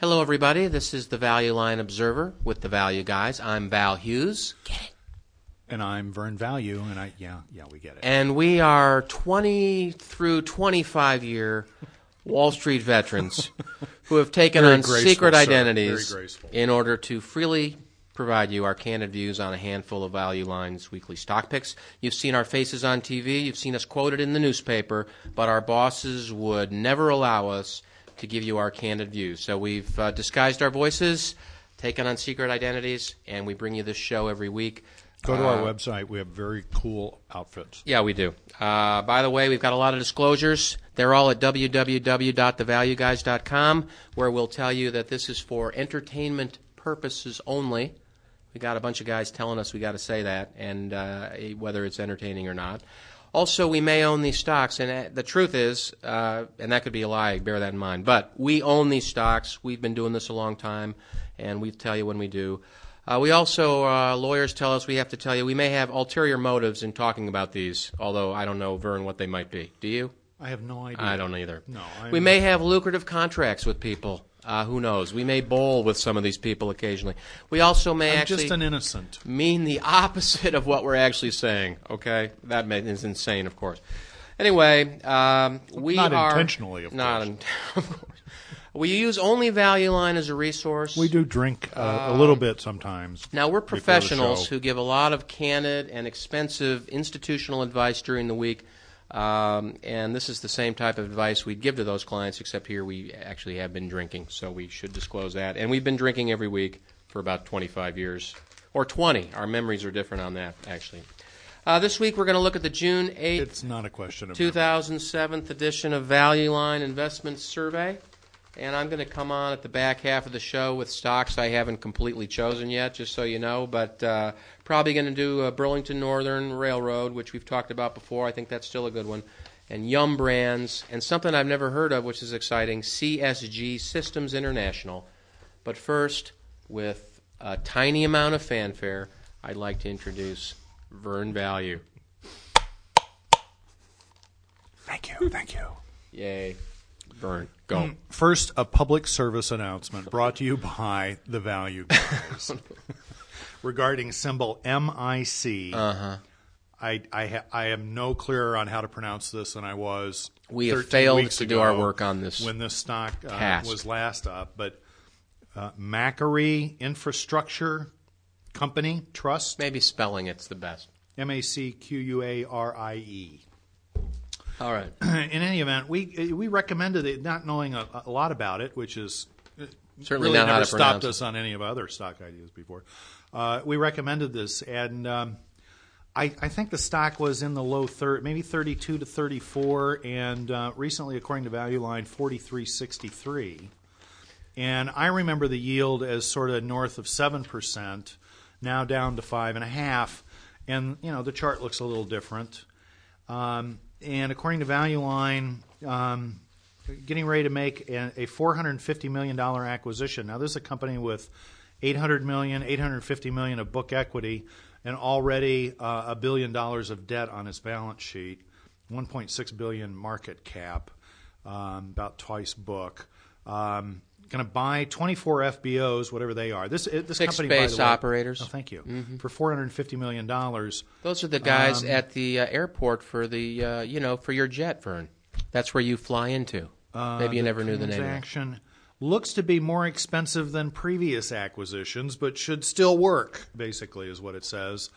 Hello, everybody. This is the Value Line Observer with the Value Guys. I'm Val Hughes. Get it? And I'm Vern Value, and yeah, we get it. And we are 20 through 25-year Wall Street veterans who have taken on secret identities in order to freely provide you our candid views on a handful of Value Line's weekly stock picks. You've seen our faces on TV. You've seen us quoted in the newspaper, but our bosses would never allow us to give you our candid views. So we've disguised our voices, taken on secret identities, and we bring you this show every week. Go to our website. We have very cool outfits. Yeah, we do. By the way, we've got a lot of disclosures. They're all at www.thevalueguys.com, where we'll tell you that this is for entertainment purposes only. We got a bunch of guys telling us we got to say that, and whether it's entertaining or not. Also, we may own these stocks, and the truth is, and that could be a lie, bear that in mind, but we own these stocks. We've been doing this a long time, and we tell you when we do. We also, lawyers tell us, we have to tell you, we may have ulterior motives in talking about these, although I don't know, Vern, what they might be. Do you? I have no idea. I don't either. No. We may have lucrative contracts with people. Who knows? We may bowl with some of these people occasionally. We also may mean the opposite of what we're actually saying, okay? That is insane, of course. Anyway, Not intentionally, of course. We use only Value Line as a resource. We do drink a little bit sometimes. Now, we're professionals who give a lot of candid and expensive institutional advice during the week, and this is the same type of advice we'd give to those clients, except here we actually have been drinking, so we should disclose that. And we've been drinking every week for about 25 years, or 20. Our memories are different on that, actually. This week we're going to look at the June 8th, 2007 edition of Value Line Investment Survey. And I'm going to come on at the back half of the show with stocks I haven't completely chosen yet, just so you know. But probably going to do Burlington Northern Railroad, which we've talked about before. I think that's still a good one. And Yum! Brands. And something I've never heard of, which is exciting, CSG Systems International. But first, with a tiny amount of fanfare, I'd like to introduce Vern Value. Thank you. Yay. Burn. Go. First, a public service announcement brought to you by the Value Guys regarding symbol MIC. I am no clearer on how to pronounce this than I was. We have failed to do our work on this when this stock was last up, but Macquarie Infrastructure Company Trust. Maybe spelling it's the best. MACQUARIE. All right. In any event, we recommended it, not knowing a lot about it, which is certainly really not never how to stopped us on any of other stock ideas before. We recommended this, and I think the stock was in the low 30, maybe 32 to 34, and recently, according to Value Line, 43.63. And I remember the yield as sort of north of 7%, now down to 5.5%, and you know the chart looks a little different. And according to Value Line, getting ready to make a $450 million acquisition. Now, this is a company with $800 million, $850 million of book equity, and already $1 billion of debt on its balance sheet, $1.6 billion market cap, about twice book. Going to buy 24 FBOs, whatever they are. This company, by the way, six space operators. Oh, thank you. Mm-hmm. For $450 million. Those are the guys at the airport for the for your jet, Vern. That's where you fly into. Maybe you never knew the name. Transaction looks to be more expensive than previous acquisitions, but should still work. Basically, is what it says.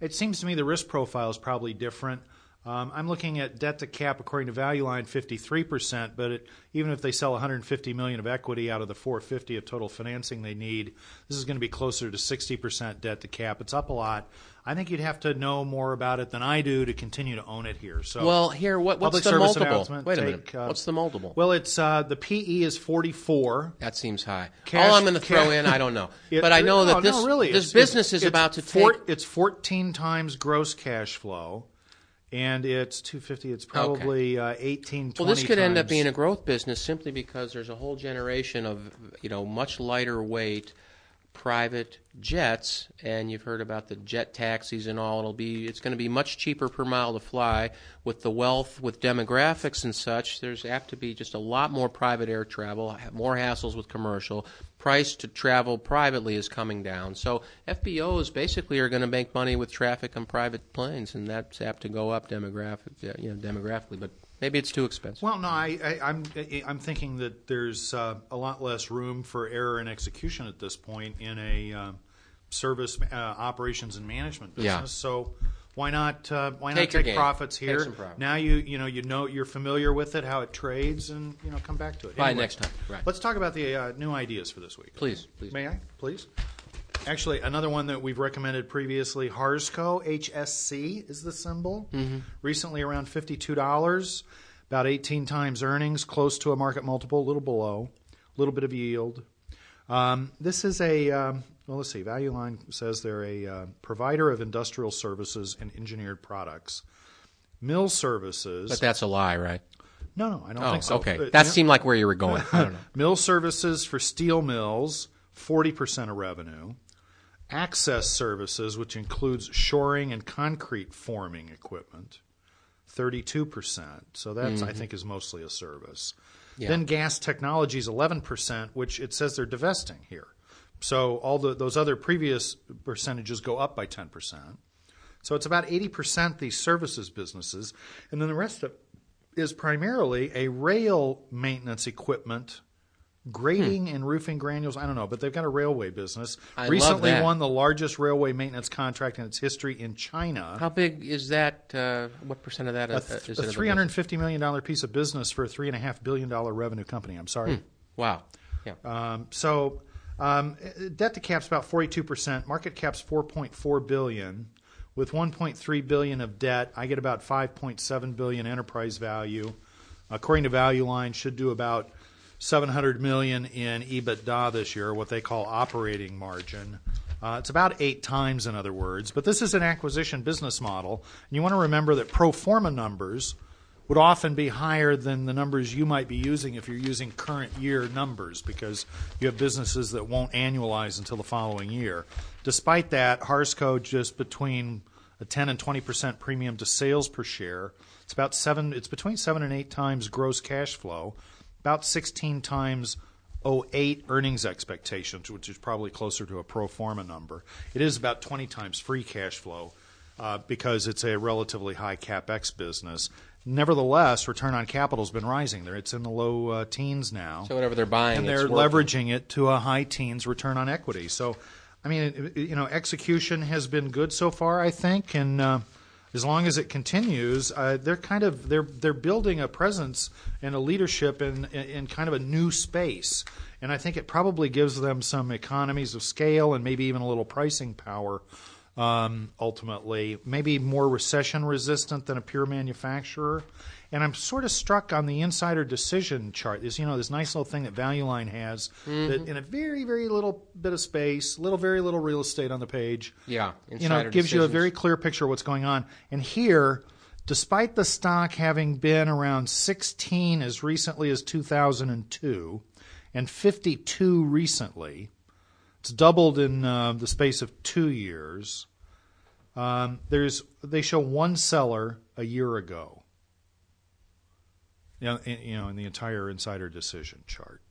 It seems to me the risk profile is probably different. I'm looking at debt to cap according to Value Line 53%, but even if they sell $150 million of equity out of the $450 of total financing they need, this is going to be closer to 60% debt to cap. It's up a lot. I think you'd have to know more about it than I do to continue to own it here. So, well, here, what's the multiple? Wait a minute. What's the multiple? Well, it's the PE is 44. That seems high. All I'm going to throw in, I don't know. But I know that this business is about to take. It's 14 times gross cash flow. And it's 250. It's probably 18, 20. Well, this could end up being a growth business simply because there's a whole generation of much lighter weight private jets, and you've heard about the jet taxis and all. It's going to be much cheaper per mile to fly. With the wealth, with demographics and such, there's apt to be just a lot more private air travel, more hassles with commercial. Price to travel privately is coming down. So FBOs basically are going to make money with traffic on private planes, and that's apt to go up demographically. But maybe it's too expensive. Well, no, I'm thinking that there's a lot less room for error and execution at this point in a service operations and management business. Yeah. So why not take profits here? Now you know you're familiar with it, how it trades, and come back to it. Anyway, next time. Right. Let's talk about the new ideas for this week. Please. May I? Please. Actually, another one that we've recommended previously, Harsco, HSC is the symbol, recently around $52, about 18 times earnings, close to a market multiple, a little below, a little bit of yield. This is a, Value Line says they're a provider of industrial services and engineered products. Mill services. But that's a lie, right? No, I don't think so. Okay. That seemed like where you were going. I don't know. Mill services for steel mills, 40% of revenue. Access services, which includes shoring and concrete forming equipment, 32%. So that's, I think, is mostly a service. Yeah. Then gas technologies, 11%, which it says they're divesting here. So all those other previous percentages go up by 10%. So it's about 80% these services businesses. And then the rest of it is primarily a rail maintenance equipment, grading and roofing granules, I don't know, but they've got a railway business. Recently won the largest railway maintenance contract in its history in China. How big is that? What percent of that is it? A $350 million piece of business for a $3.5 billion revenue company. I'm sorry. Wow. Yeah. Debt to cap's about 42%. Market cap's $4.4 billion. With $1.3 billion of debt, I get about $5.7 billion enterprise value. According to Value Line, should do about $700 million in EBITDA this year, what they call operating margin. It's about 8 times, in other words. But this is an acquisition business model, and you want to remember that pro forma numbers would often be higher than the numbers you might be using if you're using current year numbers, because you have businesses that won't annualize until the following year. Despite that, Harsco just between a 10 and 20% premium to sales per share. It's about it's between 7 and 8 times gross cash flow. About 16 times 08 earnings expectations, which is probably closer to a pro forma number. It is about 20 times free cash flow because it's a relatively high CapEx business. Nevertheless, return on capital has been rising there. It's in the low teens now. So whatever they're buying, and they're leveraging it to a high teens return on equity. So, I mean, execution has been good so far, I think, and as long as it continues, they're building a presence and a leadership in kind of a new space, and I think it probably gives them some economies of scale and maybe even a little pricing power. Ultimately, maybe more recession resistant than a pure manufacturer, and I'm sort of struck on the insider decision chart. Is this nice little thing that Value Line has that in a very very little bit of space, very little real estate on the page. Yeah, gives you a very clear picture of what's going on. And here, despite the stock having been around 16 as recently as 2002, and 52 recently. It's doubled in the space of 2 years. They show one seller a year ago. In the entire insider decision chart.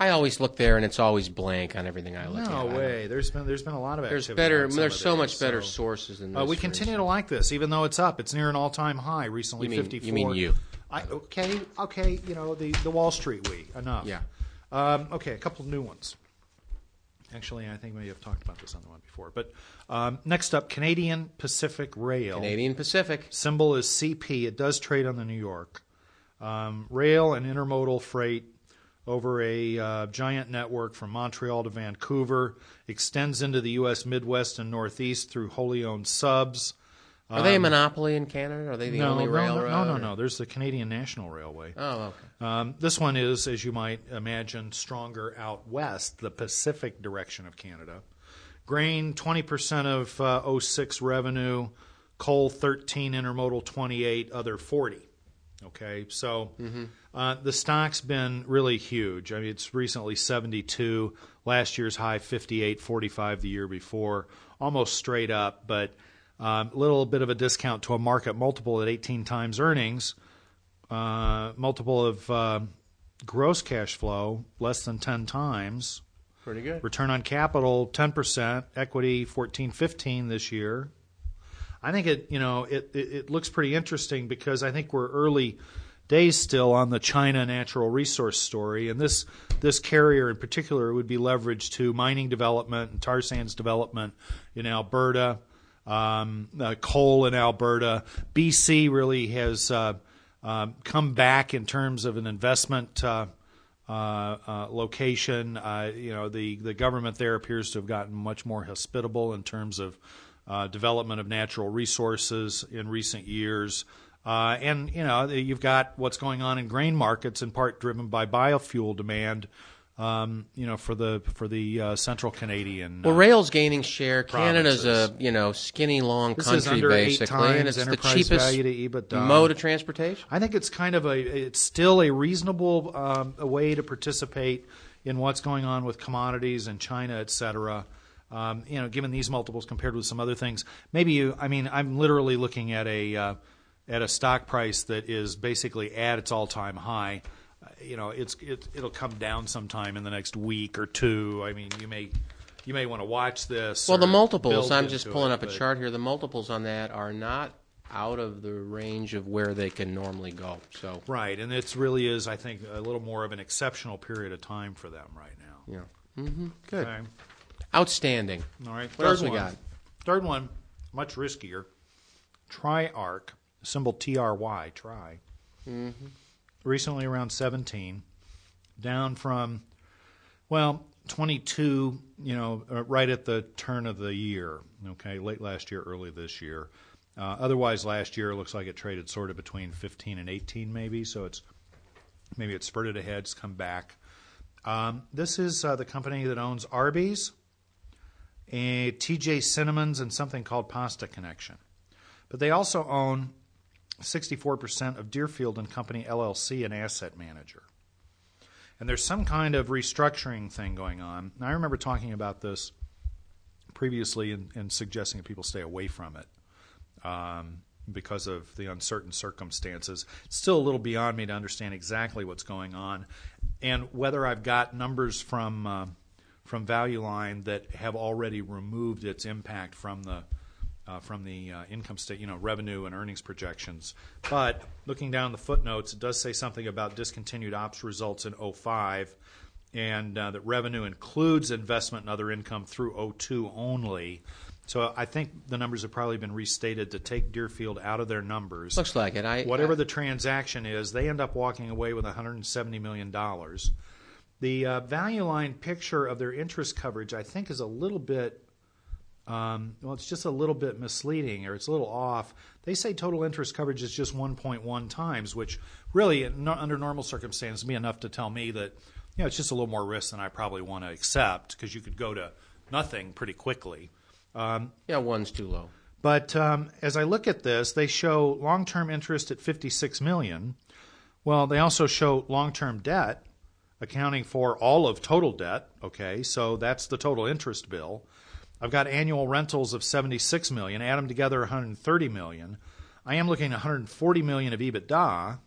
I always look there, and it's always blank on everything I look at. No way. There's been a lot of activity. There's so much better sources than this. We continue to like this, even though it's up. It's near an all-time high recently, 54. You mean you? Okay. The Wall Street week. Enough. Yeah. Okay, a couple of new ones. Actually, I think maybe I've talked about this on the one before. But next up, Canadian Pacific Rail. Canadian Pacific. Symbol is CP. It does trade on the New York. Rail and intermodal freight over a giant network from Montreal to Vancouver. Extends into the U.S. Midwest and Northeast through wholly owned subs. Are they a monopoly in Canada? Are they the only railroad? No. There's the Canadian National Railway. Oh, okay. This one is, as you might imagine, stronger out west, the Pacific direction of Canada. Grain, 20% of 06 revenue. Coal, 13. Intermodal, 28. Other, 40. Okay, so The stock's been really huge. I mean, it's recently 72, last year's high 58.45 the year before, almost straight up, but a little bit of a discount to a market multiple at 18 times earnings, multiple of gross cash flow, less than 10 times. Pretty good. Return on capital, 10%, equity 14-15 this year. I think it looks pretty interesting because I think we're early days still on the China natural resource story, and this carrier in particular would be leveraged to mining development and tar sands development in Alberta, coal in Alberta. BC really has come back in terms of an investment location. The government there appears to have gotten much more hospitable in terms of development of natural resources in recent years. You've got what's going on in grain markets, in part driven by biofuel demand, for the central Canadian. Well, rail's gaining share. Provinces. Canada's a skinny long this country is under basically, 8 times and it's enterprise the cheapest value to EBITDA. Mode of transportation. I think it's it's still a reasonable way to participate in what's going on with commodities and China, et cetera. Given these multiples compared with some other things, I'm literally looking at a stock price that is basically at its all-time high. It'll come down sometime in the next week or two. I mean, you may want to watch this. Well, the multiples. I'm just pulling up a chart here. The multiples on that are not out of the range of where they can normally go. So right, and it really is, I think, a little more of an exceptional period of time for them right now. Yeah. Mm-hmm. Good. Okay. Outstanding. All right. What else we got? Third one, much riskier. TriArc. Symbol TRY, try. Mm-hmm. Recently around 17, down from, 22, right at the turn of the year, okay, late last year, early this year. Otherwise, last year, it looks like it traded sort of between 15 and 18 maybe, so it's spurted ahead, it's come back. This is the company that owns Arby's, T.J. Cinnamons, and something called Pasta Connection. But they also own 64% of Deerfield and Company LLC, an asset manager. And there's some kind of restructuring thing going on. And I remember talking about this previously and suggesting that people stay away from it because of the uncertain circumstances. It's still a little beyond me to understand exactly what's going on and whether I've got numbers from Value Line that have already removed its impact from the income statement, revenue and earnings projections. But looking down the footnotes, it does say something about discontinued ops results in 2005 and that revenue includes investment and other income through 2002 only. So I think the numbers have probably been restated to take Deerfield out of their numbers. Looks like it. Whatever the transaction is, they end up walking away with $170 million. The Value Line picture of their interest coverage, I think, is a little bit it's just a little bit misleading, or it's a little off. They say total interest coverage is just 1.1 times, which really, under normal circumstances, would be enough to tell me that it's just a little more risk than I probably want to accept because you could go to nothing pretty quickly. One's too low. But as I look at this, they show long-term interest at $56 million. Well, they also show long-term debt, accounting for all of total debt. Okay, so that's the total interest bill. I've got annual rentals of $76 million. Add them together, $130 million. I am looking at $140 million of EBITDA,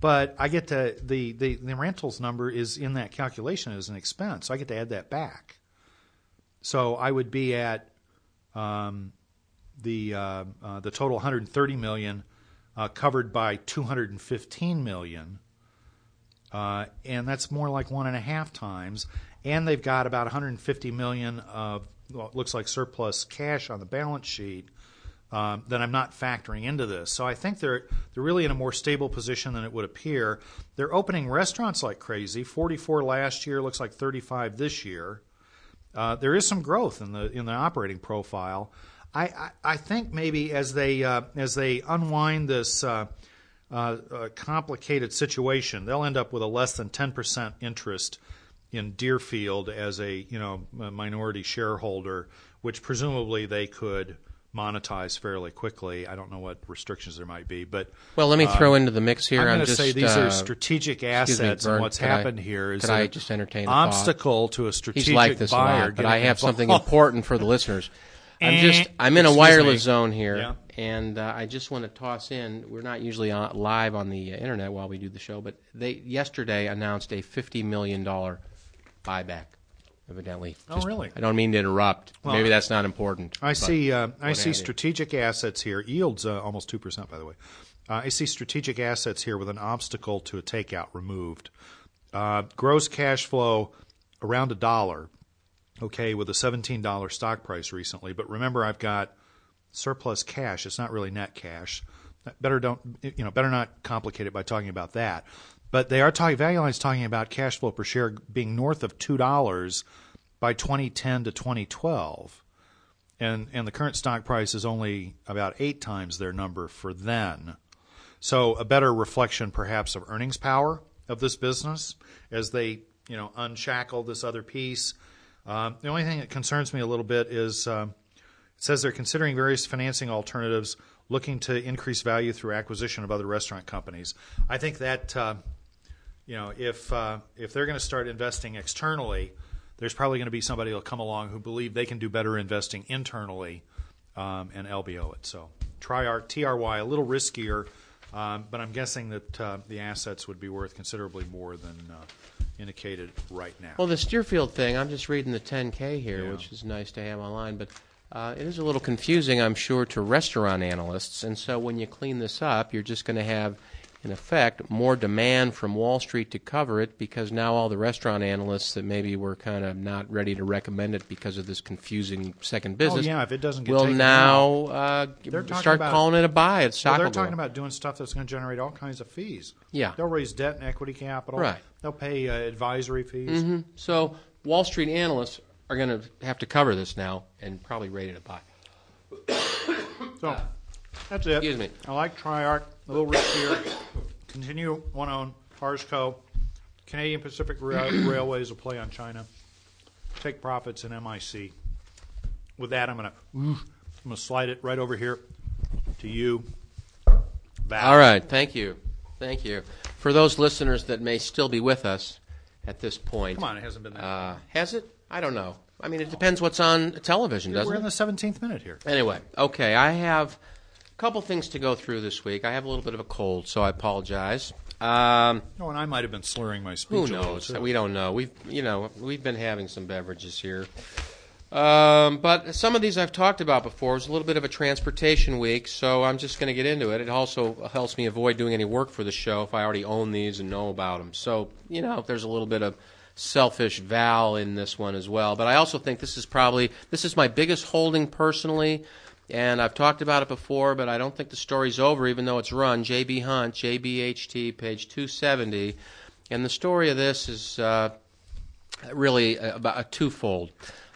but I get to the rentals number is in that calculation as an expense. So I get to add that back. So I would be at the total $130 million covered by $215 million, and that's more like 1.5 times. And they've got about $150 million of what looks like surplus cash on the balance sheet that I'm not factoring into this. So I think they're really in a more stable position than it would appear. They're opening restaurants like crazy, 44 last year, looks like 35 this year. There is some growth in the operating profile. I think maybe as they unwind this complicated situation, they'll end up with a less than 10% interest in Deerfield as a minority shareholder, which presumably they could monetize fairly quickly. I don't know what restrictions there might be, but well, let me throw into the mix here. I'm going to say these are strategic assets, Bert, and what's happened here is an obstacle to a strategic buyer. But I have something important for the listeners. I'm in a wireless zone here, yeah. And I just want to toss in. We're not usually live on the internet while we do the show, but they yesterday announced a $50 million buyback. Evidently. Oh, really? I don't mean to interrupt. Well, maybe that's not important. I see strategic assets here. Yields almost 2%, by the way. I see strategic assets here with an obstacle to a takeout removed. Gross cash flow around $1, okay, with a $17 stock price recently. But remember, I've got surplus cash. It's not really net cash. Better not complicate it by talking about that. But they are talking. Value Line is talking about cash flow per share being north of $2 by 2010 to 2012, and the current stock price is only about 8 times their number for then. So a better reflection, perhaps, of earnings power of this business as they unshackle this other piece. The only thing that concerns me a little bit is it says they're considering various financing alternatives, looking to increase value through acquisition of other restaurant companies. I think that if they're going to start investing externally, there's probably going to be somebody who'll come along who believe they can do better investing internally and LBO it. So TriArc, TRY, a little riskier, but I'm guessing that the assets would be worth considerably more than indicated right now. Well, this Deerfield thing, I'm just reading the 10K here, yeah, which is nice to have online, but it is a little confusing, I'm sure, to restaurant analysts. And so when you clean this up, you're just going to have, in effect, more demand from Wall Street to cover it, because now all the restaurant analysts that maybe were kind of not ready to recommend it because of this confusing second business if it doesn't get will now start calling it a buy at Taco Bell. They're talking about doing stuff that's going to generate all kinds of fees. Yeah. They'll raise debt and equity capital. Right. They'll pay advisory fees. Mm-hmm. So Wall Street analysts are going to have to cover this now and probably rate it a buy. So that's it. Excuse me. I like TriArc, a little riskier. Continue one on Harsco. Canadian Pacific Railways will play on China. Take profits in MIC. With that, I'm going to slide it right over here to you. Back. All right. Thank you. For those listeners that may still be with us at this point. Come on, it hasn't been that long. Has it? I don't know. I mean, it depends what's on television, doesn't it? We're in the 17th minute here. Anyway, okay, I have a couple things to go through this week. I have a little bit of a cold, so I apologize. And I might have been slurring my speech. Who knows? We don't know. We've been having some beverages here. But some of these I've talked about before. It was a little bit of a transportation week, so I'm just going to get into it. It also helps me avoid doing any work for the show if I already own these and know about them. So, there's a little bit of selfish Val in this one as well, but I also think this is my biggest holding personally, and I've talked about it before, but I don't think the story's over, even though it's run. J.B. Hunt, JBHT, page 270, and the story of this is really about a twofold.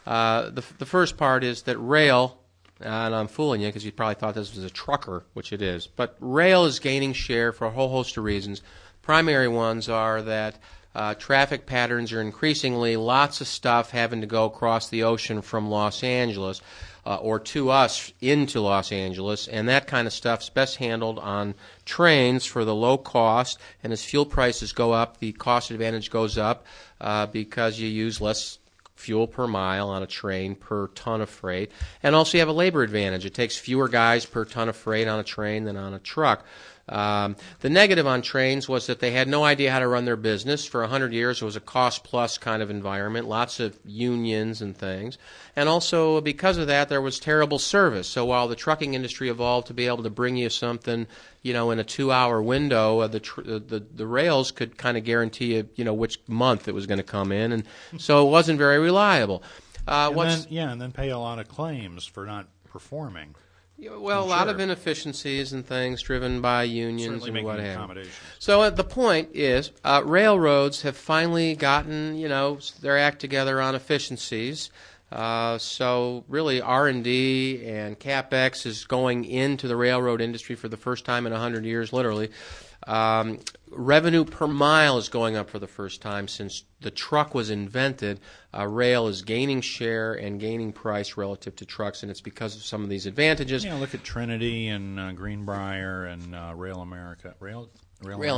The first part is that rail, and I'm fooling you because you probably thought this was a trucker, which it is, but rail is gaining share for a whole host of reasons. Primary ones are that traffic patterns are increasingly lots of stuff having to go across the ocean from Los Angeles or to us into Los Angeles, and that kind of stuff's best handled on trains for the low cost, and as fuel prices go up, the cost advantage goes up because you use less fuel per mile on a train per ton of freight, and also you have a labor advantage. It takes fewer guys per ton of freight on a train than on a truck. The negative on trains was that they had no idea how to run their business. For 100 years, it was a cost-plus kind of environment, lots of unions and things. And also, because of that, there was terrible service. So while the trucking industry evolved to be able to bring you something, in a 2-hour window, the rails could kind of guarantee you, which month it was going to come in. And so it wasn't very reliable. And then pay a lot of claims for not performing. Well, a lot of inefficiencies and things driven by unions and what have you. So the point is railroads have finally gotten, their act together on efficiencies. So really R&D and CapEx is going into the railroad industry for the first time in 100 years, literally. Revenue per mile is going up for the first time since the truck was invented. Rail is gaining share and gaining price relative to trucks, and it's because of some of these advantages. Yeah, look at Trinity and Greenbrier and Rail America. Rail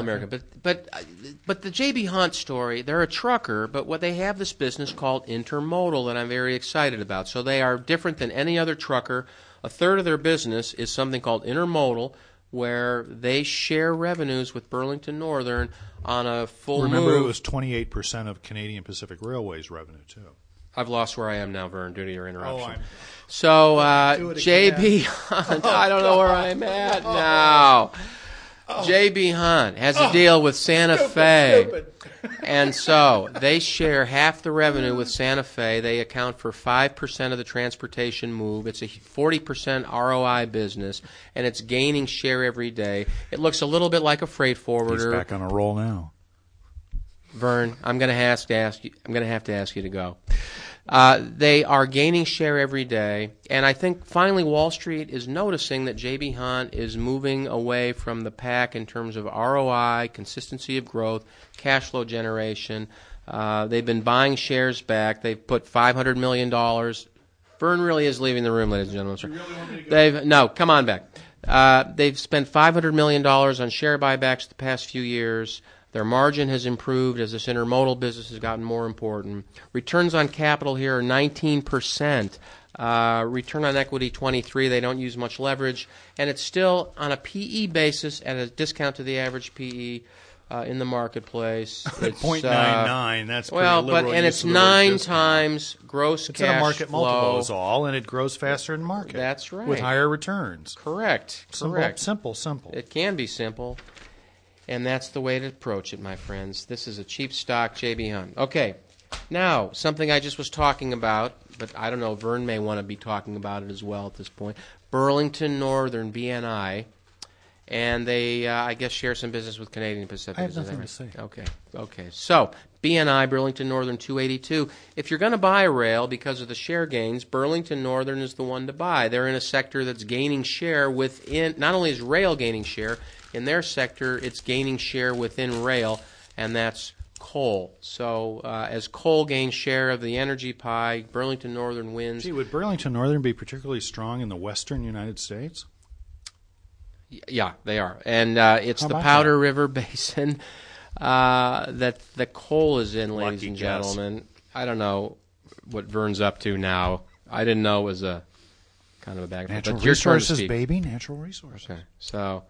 America. But the J.B. Hunt story, they're a trucker, but what they have this business called intermodal that I'm very excited about. So they are different than any other trucker. A third of their business is something called intermodal, where they share revenues with Burlington Northern on a full move. It was 28% of Canadian Pacific Railway's revenue, too. I've lost where I am now, Vern, due to your interruption. So J.B. Hunt, I don't know where I'm at now. J.B. Hunt has a deal with Santa Fe. And so they share half the revenue with Santa Fe. They account for 5% of the transportation move. It's a 40% ROI business, and it's gaining share every day. It looks a little bit like a freight forwarder. He's back on a roll now. Vern, I'm going to have to ask you to go. They are gaining share every day, and I think finally Wall Street is noticing that J.B. Hunt is moving away from the pack in terms of ROI, consistency of growth, cash flow generation. They've been buying shares back. They've put $500 million. Vern really is leaving the room, ladies and gentlemen. Sir. You really want me to go? No, come on back. They've spent $500 million on share buybacks the past few years. Their margin has improved as this intermodal business has gotten more important. Returns on capital here are 19%. Return on equity, 23%. They don't use much leverage. And it's still on a P.E. basis at a discount to the average P.E. in the marketplace. It's 0.99. That's pretty liberal. And it's 9 times gross cash flow. It's in a market multiple is all, and it grows faster than market. That's right. With higher returns. Correct. Simple. It can be simple. And that's the way to approach it, my friends. This is a cheap stock, J.B. Hunt. Okay, now, something I just was talking about, but I don't know, Vern may want to be talking about it as well at this point. Burlington Northern, BNI, and they, I guess, share some business with Canadian Pacific. I have nothing to say. Okay. So, BNI, Burlington Northern, 282. If you're going to buy rail because of the share gains, Burlington Northern is the one to buy. They're in a sector that's gaining share within, not only is rail gaining share, in their sector, it's gaining share within rail, and that's coal. So as coal gains share of the energy pie, Burlington Northern wins. Gee, would Burlington Northern be particularly strong in the western United States? Yeah, they are. And it's the Powder River Basin that the coal is in, ladies and gentlemen. I don't know what Vern's up to now. I didn't know it was a kind of a background. Natural resources, baby, natural resources. Okay, so...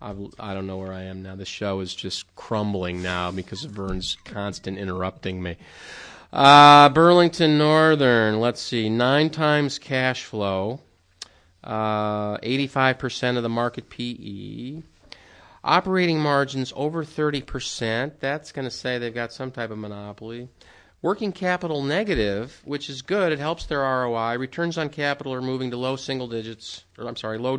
I don't know where I am now. The show is just crumbling now because of Vern's constant interrupting me. Burlington Northern, let's see, 9 times cash flow, 85% of the market P.E., operating margins over 30%. That's going to say they've got some type of monopoly. Working capital negative, which is good. It helps their ROI. Returns on capital are moving to low double digits. ROE,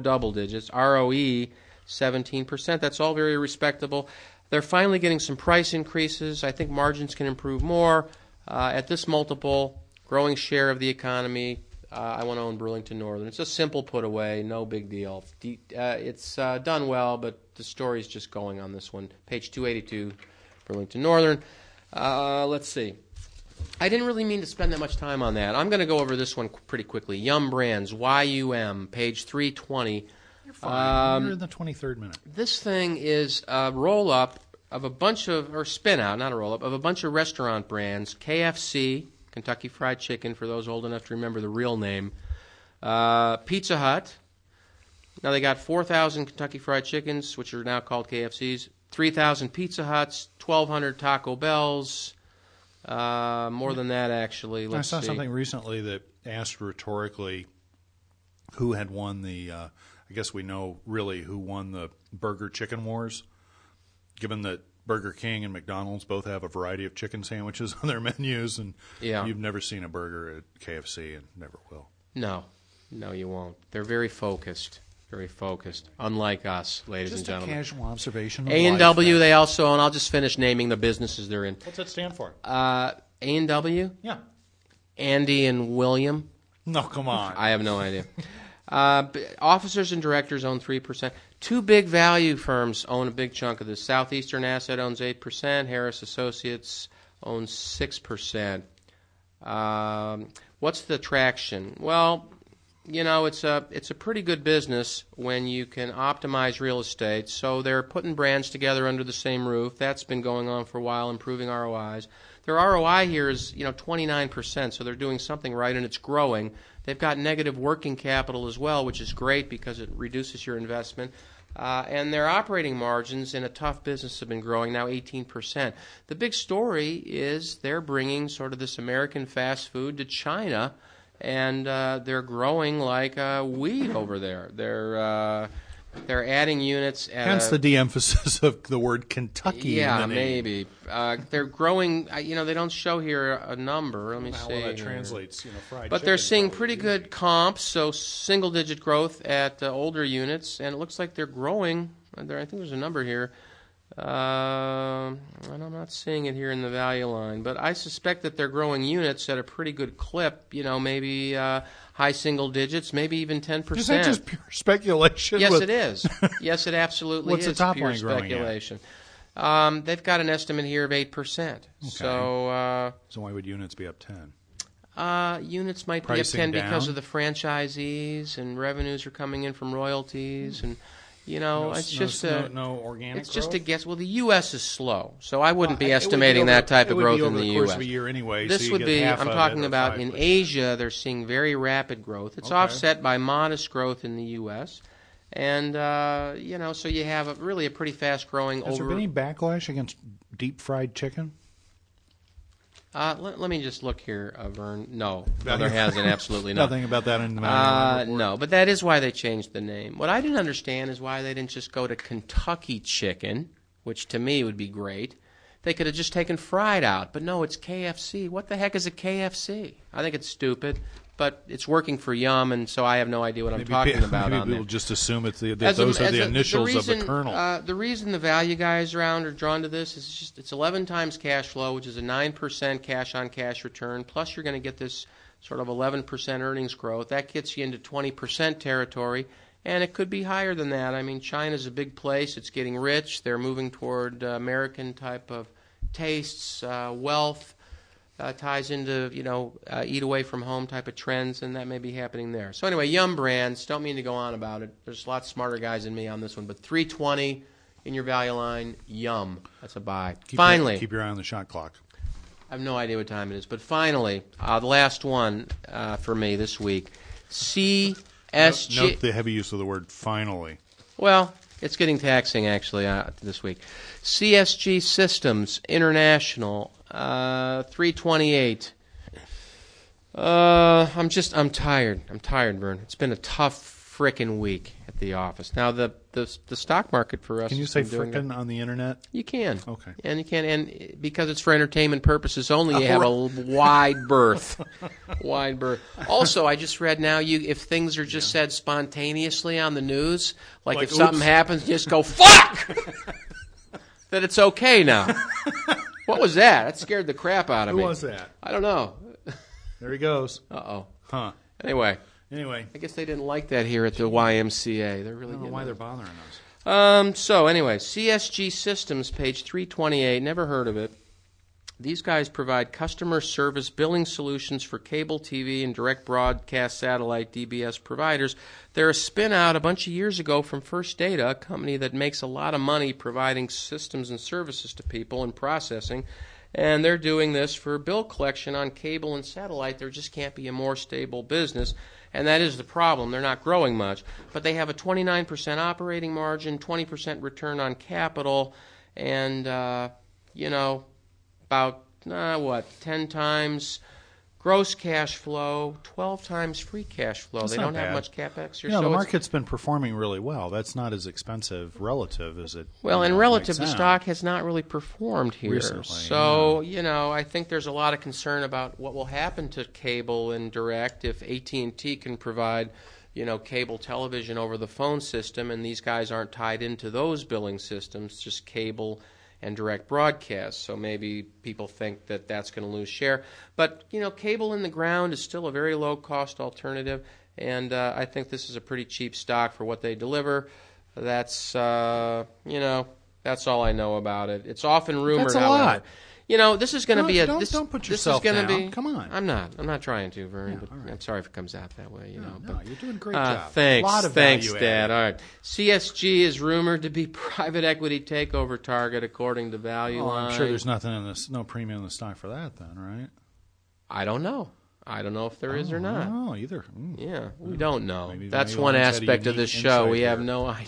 17%. That's all very respectable. They're finally getting some price increases. I think margins can improve more. At this multiple, growing share of the economy, I want to own Burlington Northern. It's a simple put away, no big deal. It's done well, but the story's just going on this one. Page 282, Burlington Northern. Let's see. I didn't really mean to spend that much time on that. I'm going to go over this one pretty quickly. Yum! Brands, YUM, page 320. You're fine. You're in the 23rd minute. This thing is a roll-up of a bunch of, or spin-out, not a roll-up, of a bunch of restaurant brands. KFC, Kentucky Fried Chicken, for those old enough to remember the real name. Pizza Hut. Now they got 4,000 Kentucky Fried Chickens, which are now called KFCs. 3,000 Pizza Huts, 1,200 Taco Bells. More than that, actually. I saw something recently that asked rhetorically who had won the... I guess we know really who won the burger chicken wars, given that Burger King and McDonald's both have a variety of chicken sandwiches on their menus, and You've never seen a burger at KFC and never will. No, you won't. They're very focused, unlike us, ladies and gentlemen. Just a casual observation. A&W, they also own. I'll just finish naming the businesses they're in. What's that stand for? A&W? Yeah. Andy and William? No, come on. I have no idea. Officers and directors own 3%. Two big value firms own a big chunk of this. Southeastern Asset owns 8%. Harris Associates owns 6%. What's the traction? Well, you know, it's a pretty good business when you can optimize real estate. So they're putting brands together under the same roof. That's been going on for a while, improving ROIs. Their ROI here is, 29%, so they're doing something right, and it's growing. They've got negative working capital as well, which is great because it reduces your investment. And their operating margins in a tough business have been growing, now 18%. The big story is they're bringing sort of this American fast food to China, and they're growing like weed over there. They're adding units. Hence the de-emphasis of the word Kentucky. Yeah, in the name. Maybe. They're growing. They don't show here a number. Let me see. Well, that translates, fried But they're seeing pretty good comps, so single-digit growth at older units, and it looks like they're growing. I think there's a number here. And I'm not seeing it here in the value line, but I suspect that they're growing units at a pretty good clip, maybe high single digits, maybe even 10%. Is that just pure speculation? Yes, it is. Yes, it absolutely is. What's the top line speculation? They've got an estimate here of 8%. Okay. So why would units be up 10? Units might Pricing be up 10 down? Because of the franchisees, and revenues are coming in from royalties, and it's just a guess. Well, the U.S. is slow, so I wouldn't be estimating that type of growth in the U.S. Of a year anyway, this would be, I'm talking about in Asia, they're seeing very rapid growth. It's offset by modest growth in the U.S., and, so you have really a pretty fast-growing over. Has there been any backlash against deep-fried chicken? Let me just look here, Vern. No, there hasn't. Absolutely not. Nothing about that in my report. No, but that is why they changed the name. What I didn't understand is why they didn't just go to Kentucky Chicken, which to me would be great. They could have just taken fried out, but no, it's KFC. What the heck is a KFC? I think it's stupid, but it's working for Yum, and so I have no idea what I'm talking about. Maybe people just assume it's those are the initials of the kernel. The reason the value guys are drawn to this is it's 11 times cash flow, which is a 9% cash-on-cash return, plus you're going to get this sort of 11% earnings growth. That gets you into 20% territory, and it could be higher than that. I mean, China's a big place. It's getting rich. They're moving toward American type of tastes, wealth. Ties into, eat away from home type of trends, and that may be happening there. So anyway, Yum! Brands, don't mean to go on about it. There's lots smarter guys than me on this one, but 320 in your value line, Yum! That's a buy. Finally. Keep your eye on the shot clock. I have no idea what time it is, but finally, the last one for me this week, CSG. Note the heavy use of the word finally. Well, it's getting taxing, actually, this week. CSG Systems International. 328. I'm tired. I'm tired, Vern. It's been a tough frickin' week at the office. Now the stock market for us. Can you say frickin' on the internet? You can. Okay. And you can, and because it's for entertainment purposes only, you have a wide berth. Wide berth. Also, I just read now if things are just said spontaneously on the news, like if something happens, just go fuck. That it's okay now. What was that? That scared the crap out of me. Who was that? I don't know. There he goes. Uh-oh. Huh. Anyway. I guess they didn't like that here at the YMCA. They're really I don't know why they're bothering us. So anyway, CSG Systems, page 328. Never heard of it. These guys provide customer service billing solutions for cable TV and direct broadcast satellite DBS providers. They're a spin-out a bunch of years ago from First Data, a company that makes a lot of money providing systems and services to people and processing, and they're doing this for bill collection on cable and satellite. There just can't be a more stable business, and that is the problem. They're not growing much, but they have a 29% operating margin, 20% return on capital, and, 10 times gross cash flow, 12 times free cash flow. That's they don't bad. Have much CapEx here. The market's been performing really well. That's not as expensive relative as it Well, and relative, the stock has not really performed here. Recently, so, I think there's a lot of concern about what will happen to cable and direct if AT&T can provide, cable television over the phone system, and these guys aren't tied into those billing systems, just cable and direct broadcast, so maybe people think that that's going to lose share. But, cable in the ground is still a very low-cost alternative, and I think this is a pretty cheap stock for what they deliver. That's that's all I know about it. It's often rumored. That's a lot. However, this is going to be a. Don't put yourself down. Come on. I'm not trying to, Vern. Yeah, but right. I'm sorry if it comes out that way. You're doing a great job. Thanks. A lot of value Dad. All right. CSG is rumored to be private equity takeover target, according to Value Line. I'm sure there's nothing in this, no premium in the stock for that, then, right? I don't know. I don't know if there is or not. I don't know either. Yeah, we don't know. Maybe that's one aspect of this show. We have no idea.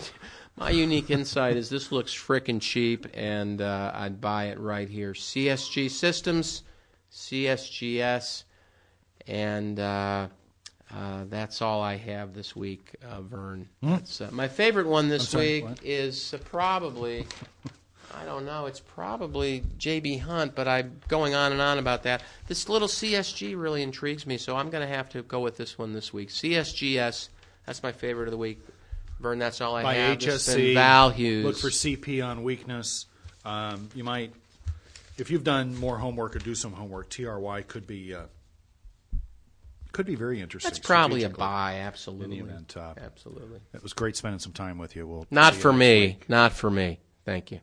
My unique insight is this looks frickin' cheap, and I'd buy it right here. CSG Systems, CSGS, and that's all I have this week, Vern. That's, my favorite one this week is probably, I don't know, it's probably J.B. Hunt, but I'm going on and on about that. This little CSG really intrigues me, so I'm going to have to go with this one this week. CSGS, that's my favorite of the week. Vern, that's all I have. By HSC, values. Look for CP on weakness. You might, if you've done more homework or do some homework, TRY could be very interesting. That's probably a buy, absolutely. In the event, absolutely. It was great spending some time with you. Not for me. Thank you.